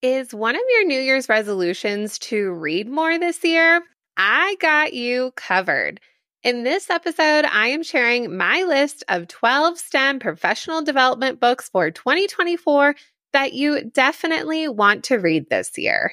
Is one of your New Year's resolutions to read more this year? I got you covered. In this episode, I am sharing my list of 12 STEM professional development books for 2024 that you definitely want to read this year.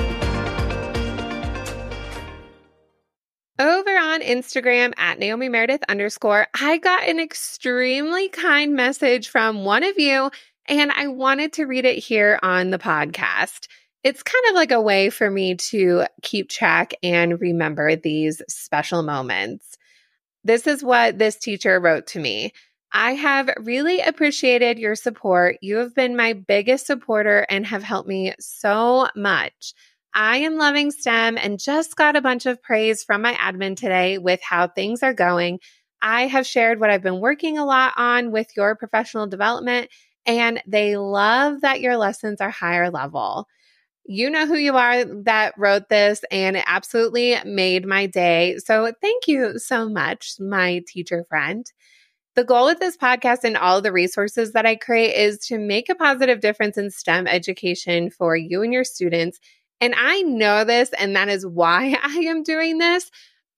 Over on Instagram at Naomi Meredith _, I got an extremely kind message from one of you, and I wanted to read it here on the podcast. It's kind of like a way for me to keep track and remember these special moments. This is what this teacher wrote to me. I have really appreciated your support. You have been my biggest supporter and have helped me so much. I am loving STEM and just got a bunch of praise from my admin today with how things are going. I have shared what I've been working a lot on with your professional development, and they love that your lessons are higher level. You know who you are that wrote this, and it absolutely made my day. So thank you so much, my teacher friend. The goal with this podcast and all the resources that I create is to make a positive difference in STEM education for you and your students. And I know this, and that is why I am doing this.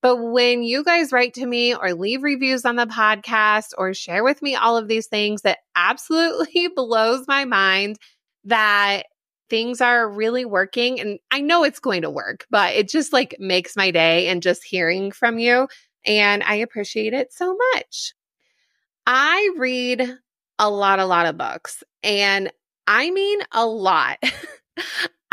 But when you guys write to me or leave reviews on the podcast or share with me all of these things, that absolutely blows my mind that things are really working. And I know it's going to work, but it just like makes my day and just hearing from you. And I appreciate it so much. I read a lot of books, and I mean a lot.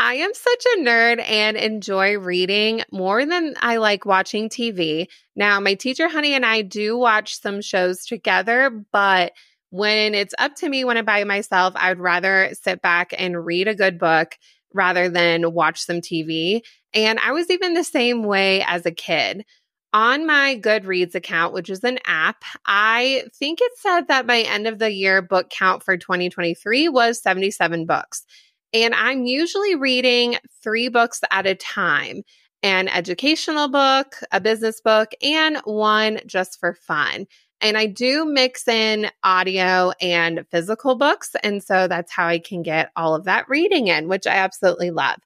I am such a nerd and enjoy reading more than I like watching TV. Now, my teacher honey and I do watch some shows together, but when it's up to me, when I'm by myself, I would rather sit back and read a good book rather than watch some TV. And I was even the same way as a kid. On my Goodreads account, which is an app, I think it said that my end of the year book count for 2023 was 77 books. And I'm usually reading 3 books at a time, an educational book, a business book, and one just for fun. And I do mix in audio and physical books. And so that's how I can get all of that reading in, which I absolutely love.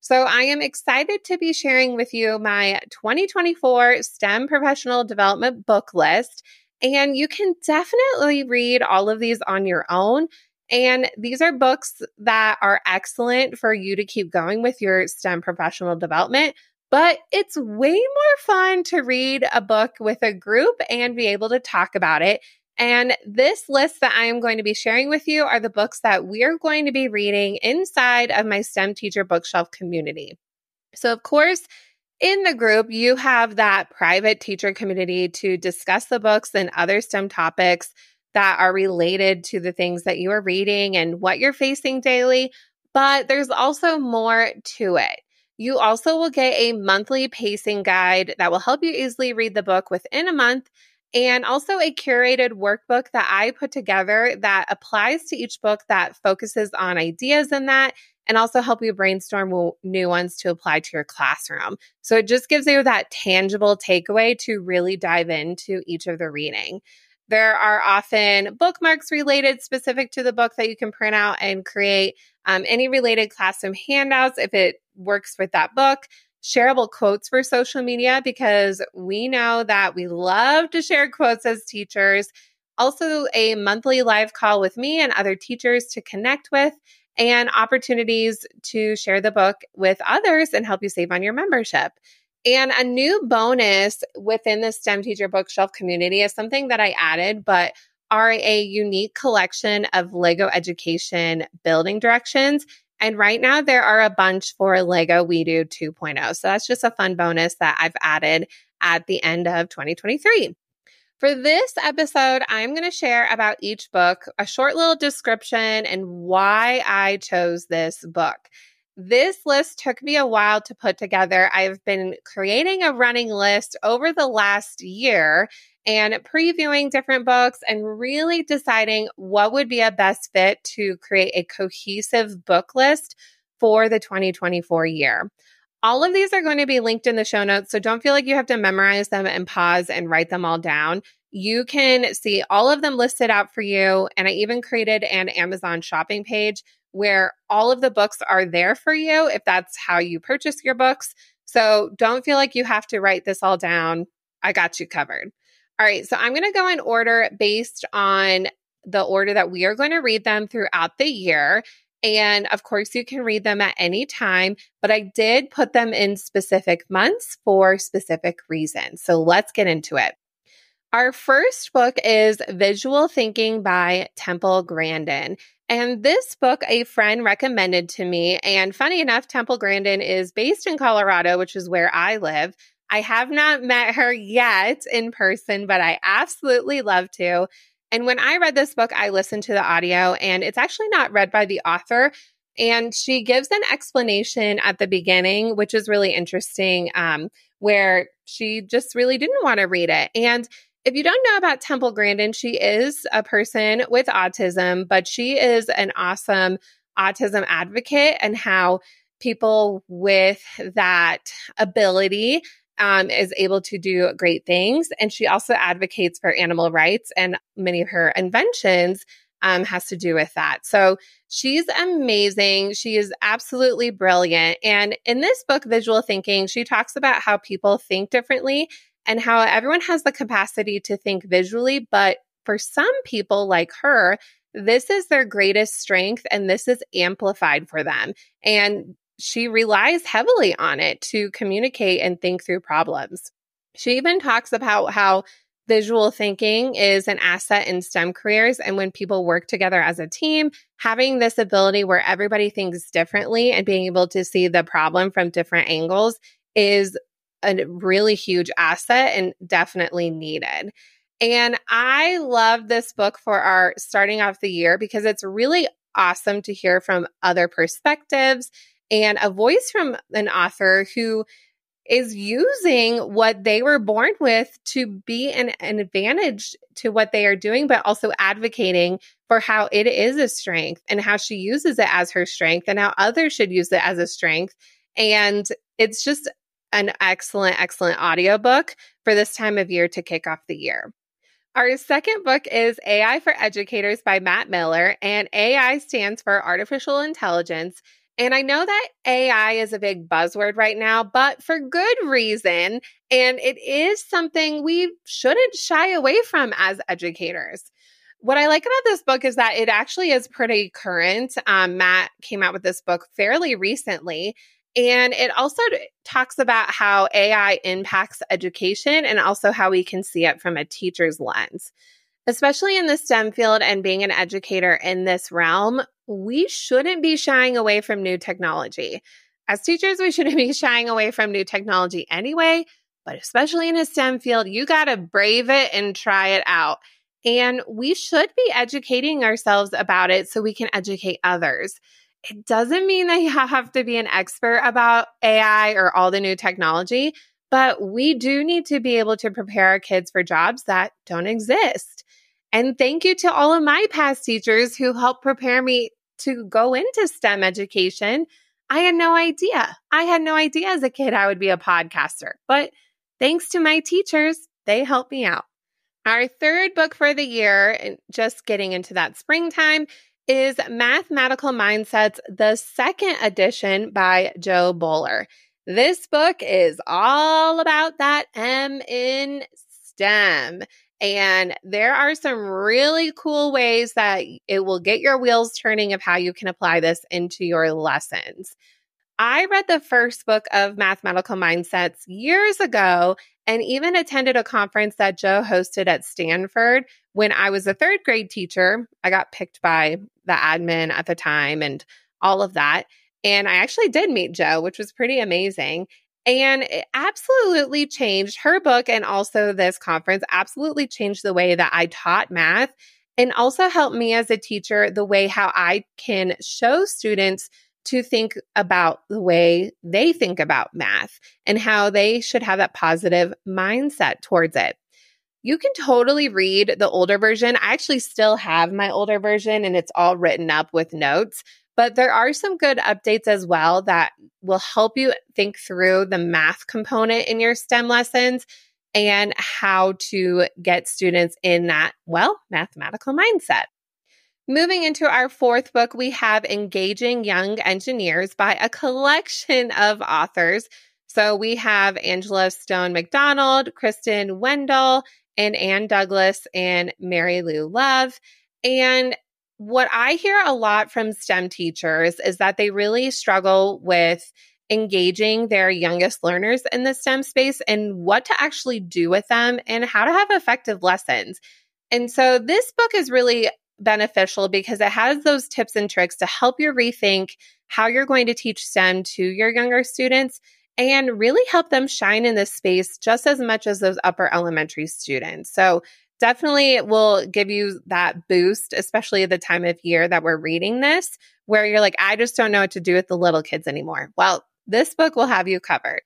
So I am excited to be sharing with you my 2024 STEM professional development book list. And you can definitely read all of these on your own. And these are books that are excellent for you to keep going with your STEM professional development, but it's way more fun to read a book with a group and be able to talk about it. And this list that I am going to be sharing with you are the books that we're going to be reading inside of my STEM teacher bookshelf community. So of course, in the group, you have that private teacher community to discuss the books and other STEM topics that are related to the things that you are reading and what you're facing daily, but there's also more to it. You also will get a monthly pacing guide that will help you easily read the book within a month, and also a curated workbook that I put together that applies to each book that focuses on ideas in that, and also help you brainstorm new ones to apply to your classroom. So it just gives you that tangible takeaway to really dive into each of the reading. There are often bookmarks related specific to the book that you can print out and create any related classroom handouts if it works with that book, shareable quotes for social media because we know that we love to share quotes as teachers, also a monthly live call with me and other teachers to connect with, and opportunities to share the book with others and help you save on your membership. And a new bonus within the STEM Teacher Bookshelf community is something that I added, but are a unique collection of Lego education building directions. And right now there are a bunch for Lego WeDo 2.0. So that's just a fun bonus that I've added at the end of 2023. For this episode, I'm going to share about each book, a short little description, and why I chose this book. This list took me a while to put together. I've been creating a running list over the last year and previewing different books and really deciding what would be a best fit to create a cohesive book list for the 2024 year. All of these are going to be linked in the show notes, so don't feel like you have to memorize them and pause and write them all down. You can see all of them listed out for you, and I even created an Amazon shopping page where all of the books are there for you if that's how you purchase your books. So don't feel like you have to write this all down. I got you covered. All right, so I'm going to go in order based on the order that we are going to read them throughout the year. And of course, you can read them at any time, but I did put them in specific months for specific reasons. So let's get into it. Our first book is Visual Thinking by Temple Grandin. And this book a friend recommended to me. And funny enough, Temple Grandin is based in Colorado, which is where I live. I have not met her yet in person, but I absolutely love to. And when I read this book, I listened to the audio, and it's actually not read by the author. And she gives an explanation at the beginning, which is really interesting, where she just really didn't want to read it. And if you don't know about Temple Grandin, she is a person with autism, but she is an awesome autism advocate and how people with that ability is able to do great things. And she also advocates for animal rights, and many of her inventions has to do with that. So she's amazing. She is absolutely brilliant. And in this book, Visual Thinking, she talks about how people think differently and how everyone has the capacity to think visually, but for some people like her, this is their greatest strength and this is amplified for them. And she relies heavily on it to communicate and think through problems. She even talks about how visual thinking is an asset in STEM careers. And when people work together as a team, having this ability where everybody thinks differently and being able to see the problem from different angles is a really huge asset and definitely needed. And I love this book for our starting off the year because it's really awesome to hear from other perspectives and a voice from an author who is using what they were born with to be an advantage to what they are doing, but also advocating for how it is a strength and how she uses it as her strength and how others should use it as a strength. And it's just an excellent, excellent audiobook for this time of year to kick off the year. Our second book is AI for Educators by Matt Miller, and AI stands for Artificial Intelligence. And I know that AI is a big buzzword right now, but for good reason, and it is something we shouldn't shy away from as educators. What I like about this book is that it actually is pretty current. Matt came out with this book fairly recently. And it also talks about how AI impacts education and also how we can see it from a teacher's lens. Especially in the STEM field and being an educator in this realm, we shouldn't be shying away from new technology. As teachers, we shouldn't be shying away from new technology anyway, but especially in a STEM field, you got to brave it and try it out. And we should be educating ourselves about it so we can educate others. It doesn't mean that you have to be an expert about AI or all the new technology, but we do need to be able to prepare our kids for jobs that don't exist. And thank you to all of my past teachers who helped prepare me to go into STEM education. I had no idea. I had no idea as a kid I would be a podcaster, but thanks to my teachers, they helped me out. Our third book for the year, and just getting into that springtime, is Mathematical Mindsets, the second edition by Joe Bowler. This book is all about that M in STEM. And there are some really cool ways that it will get your wheels turning of how you can apply this into your lessons. I read the first book of Mathematical Mindsets years ago and even attended a conference that Joe hosted at Stanford when I was a third grade teacher. I got picked by the admin at the time and all of that. And I actually did meet Joe, which was pretty amazing. And it absolutely changed her book, and also this conference absolutely changed the way that I taught math and also helped me as a teacher, the way how I can show students to think about the way they think about math and how they should have that positive mindset towards it. You can totally read the older version. I actually still have my older version and it's all written up with notes, but there are some good updates as well that will help you think through the math component in your STEM lessons and how to get students in that, well, mathematical mindset. Moving into our fourth book, we have Engaging Young Engineers by a collection of authors. So we have Angela Stone McDonald, Kristen Wendell, and Ann Douglas, and Mary Lou Love. And what I hear a lot from STEM teachers is that they really struggle with engaging their youngest learners in the STEM space and what to actually do with them and how to have effective lessons. And so this book is really beneficial because it has those tips and tricks to help you rethink how you're going to teach STEM to your younger students and really help them shine in this space just as much as those upper elementary students. So definitely it will give you that boost, especially at the time of year that we're reading this, where you're like, I just don't know what to do with the little kids anymore. Well, this book will have you covered.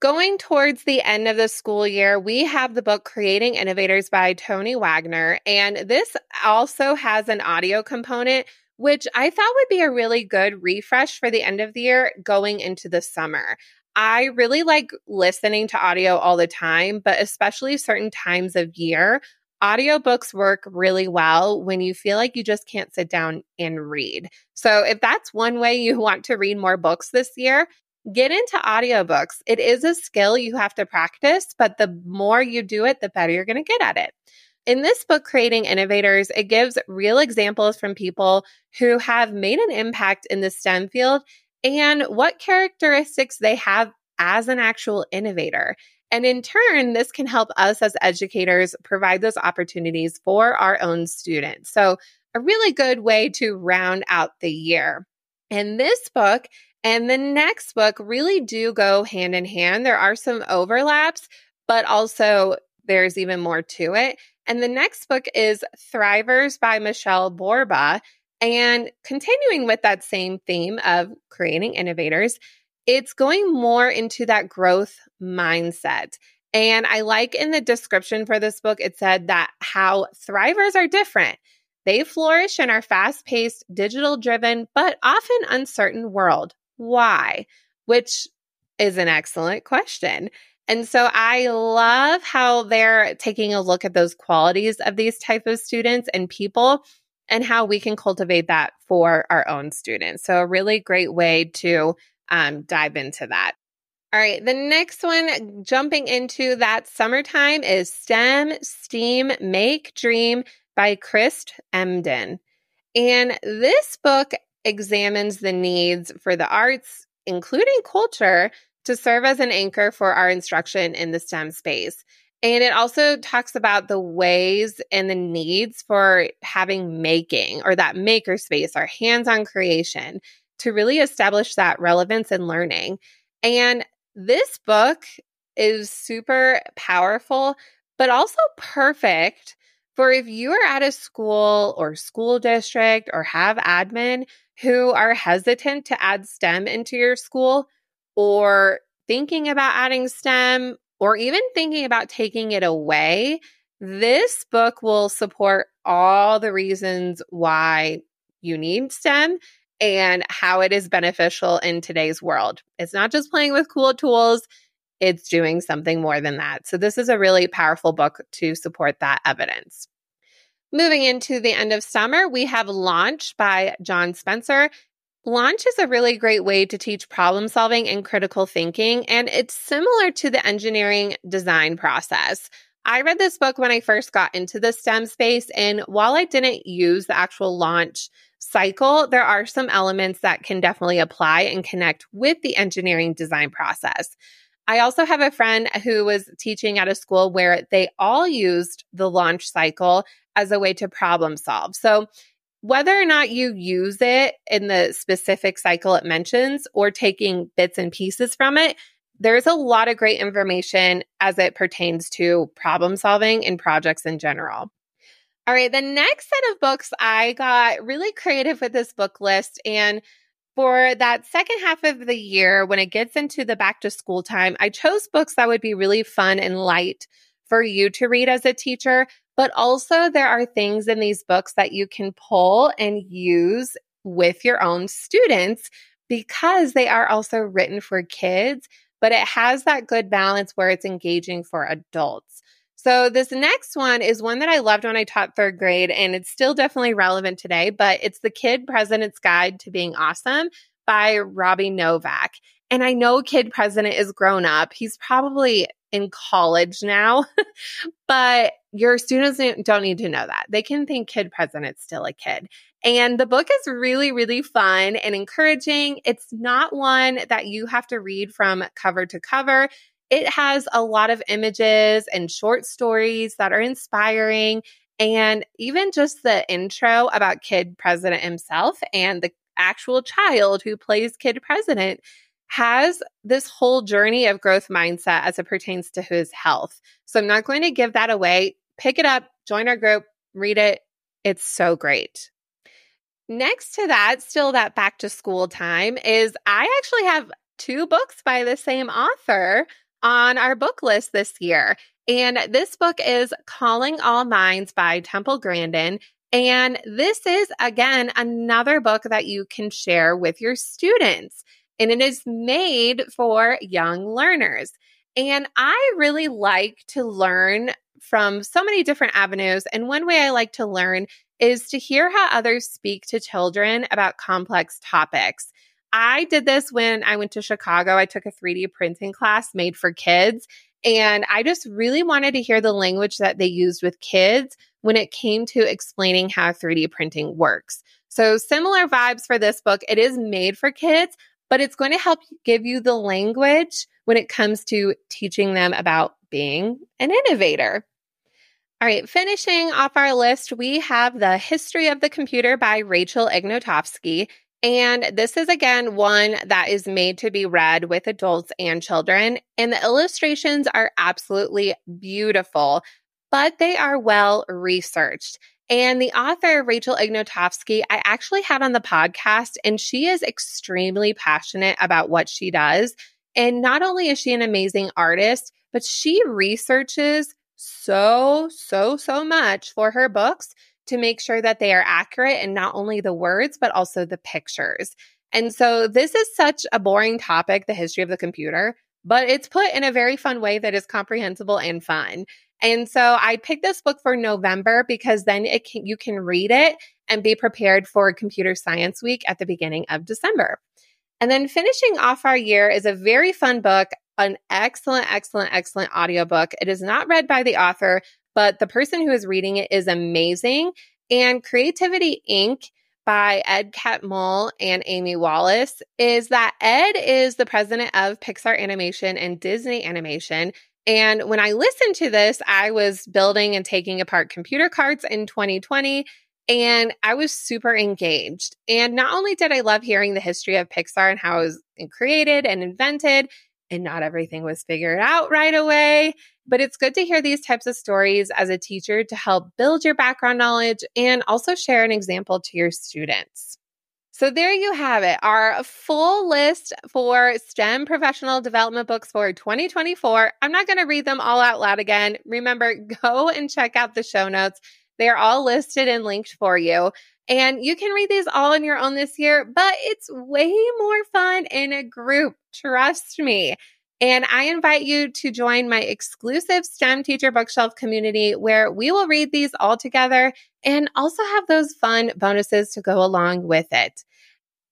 Going towards the end of the school year, we have the book Creating Innovators by Tony Wagner, and this also has an audio component, which I thought would be a really good refresh for the end of the year going into the summer. I really like listening to audio all the time, but especially certain times of year, audiobooks work really well when you feel like you just can't sit down and read. So if that's one way you want to read more books this year, get into audiobooks. It is a skill you have to practice, but the more you do it, the better you're going to get at it. In this book, Creating Innovators, it gives real examples from people who have made an impact in the STEM field and what characteristics they have as an actual innovator. And in turn, this can help us as educators provide those opportunities for our own students. So a really good way to round out the year. And this book and the next book really do go hand in hand. There are some overlaps, but also there's even more to it. And the next book is Thrivers by Michelle Borba. And continuing with that same theme of creating innovators, it's going more into that growth mindset. And I like in the description for this book, it said that how Thrivers are different. They flourish in our fast-paced, digital-driven, but often uncertain world. Why? Which is an excellent question. And so I love how they're taking a look at those qualities of these type of students and people and how we can cultivate that for our own students. So a really great way to dive into that. All right, the next one, jumping into that summertime, is STEM, STEAM, Make, Dream by Chris Emden. And this book examines the needs for the arts, including culture, to serve as an anchor for our instruction in the STEM space. And it also talks about the ways and the needs for having making, or that maker space, our hands-on creation, to really establish that relevance in learning. And this book is super powerful, but also perfect for if you are at a school or school district or have admin who are hesitant to add STEM into your school, or thinking about adding STEM, or even thinking about taking it away, this book will support all the reasons why you need STEM and how it is beneficial in today's world. It's not just playing with cool tools, it's doing something more than that. So this is a really powerful book to support that evidence. Moving into the end of summer, we have Launch by John Spencer. Launch is a really great way to teach problem solving and critical thinking, and it's similar to the engineering design process. I read this book when I first got into the STEM space, and while I didn't use the actual Launch cycle, there are some elements that can definitely apply and connect with the engineering design process. I also have a friend who was teaching at a school where they all used the Launch cycle as a way to problem solve. So whether or not you use it in the specific cycle it mentions or taking bits and pieces from it, there's a lot of great information as it pertains to problem solving and projects in general. All right, the next set of books, I got really creative with this book list, and For that second half of the year, when it gets into the back to school time, I chose books that would be really fun and light for you to read as a teacher, but also there are things in these books that you can pull and use with your own students because they are also written for kids, but it has that good balance where it's engaging for adults. So this next one is one that I loved when I taught third grade, and it's still definitely relevant today, but it's The Kid President's Guide to Being Awesome by Robbie Novak. And I know Kid President is grown up. He's probably in college now, but your students don't need to know that. They can think Kid President's still a kid. And the book is really, really fun and encouraging. It's not one that you have to read from cover to cover. It has a lot of images and short stories that are inspiring. And even just the intro about Kid President himself and the actual child who plays Kid President has this whole journey of growth mindset as it pertains to his health. So I'm not going to give that away. Pick it up, join our group, read it. It's so great. Next to that, still that back to school time, is I actually have two books by the same author on our book list this year. And this book is Calling All Minds by Temple Grandin. And this is, again, another book that you can share with your students. And it is made for young learners. And I really like to learn from so many different avenues. And one way I like to learn is to hear how others speak to children about complex topics. I did this when I went to Chicago. I took a 3D printing class made for kids, and I just really wanted to hear the language that they used with kids when it came to explaining how 3D printing works. So similar vibes for this book. It is made for kids, but it's going to help give you the language when it comes to teaching them about being an innovator. All right, finishing off our list, we have The History of the Computer by Rachel Ignotovsky. And this is, again, one that is made to be read with adults and children. And the illustrations are absolutely beautiful, but they are well researched. And the author, Rachel Ignotovsky, I actually had on the podcast, and she is extremely passionate about what she does. And not only is she an amazing artist, but she researches so much for her books to make sure that they are accurate in not only the words, but also the pictures. And so this is such a boring topic, the history of the computer, but it's put in a very fun way that is comprehensible and fun. And so I picked this book for November because then you can read it and be prepared for Computer Science Week at the beginning of December. And then finishing off our year is a very fun book, an excellent audiobook. It is not read by the author, but the person who is reading it is amazing. And Creativity, Inc. by Ed Catmull and Amy Wallace is that Ed is the president of Pixar Animation and Disney Animation. And when I listened to this, I was building and taking apart computer carts in 2020, and I was super engaged. And not only did I love hearing the history of Pixar and how it was created and invented, and not everything was figured out right away, but it's good to hear these types of stories as a teacher to help build your background knowledge and also share an example to your students. So there you have it, our full list for STEM professional development books for 2024. I'm not going to read them all out loud again. Remember, go and check out the show notes. They are all listed and linked for you. And you can read these all on your own this year, but it's way more fun in a group. Trust me. And I invite you to join my exclusive STEM teacher bookshelf community where we will read these all together and also have those fun bonuses to go along with it.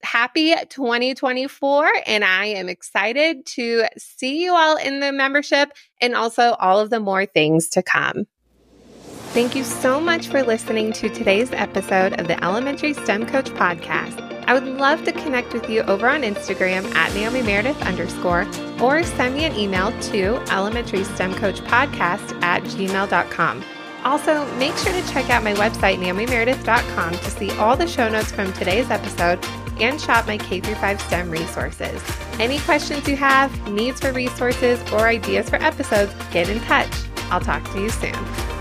Happy 2024. And I am excited to see you all in the membership and also all of the more things to come. Thank you so much for listening to today's episode of the Elementary STEM Coach Podcast. I would love to connect with you over on Instagram at Naomi_Meredith_ or send me an email to elementarystemcoachpodcast@gmail.com. Also, make sure to check out my website, naomimeredith.com, to see all the show notes from today's episode and shop my K-5 STEM resources. Any questions you have, needs for resources, or ideas for episodes, get in touch. I'll talk to you soon.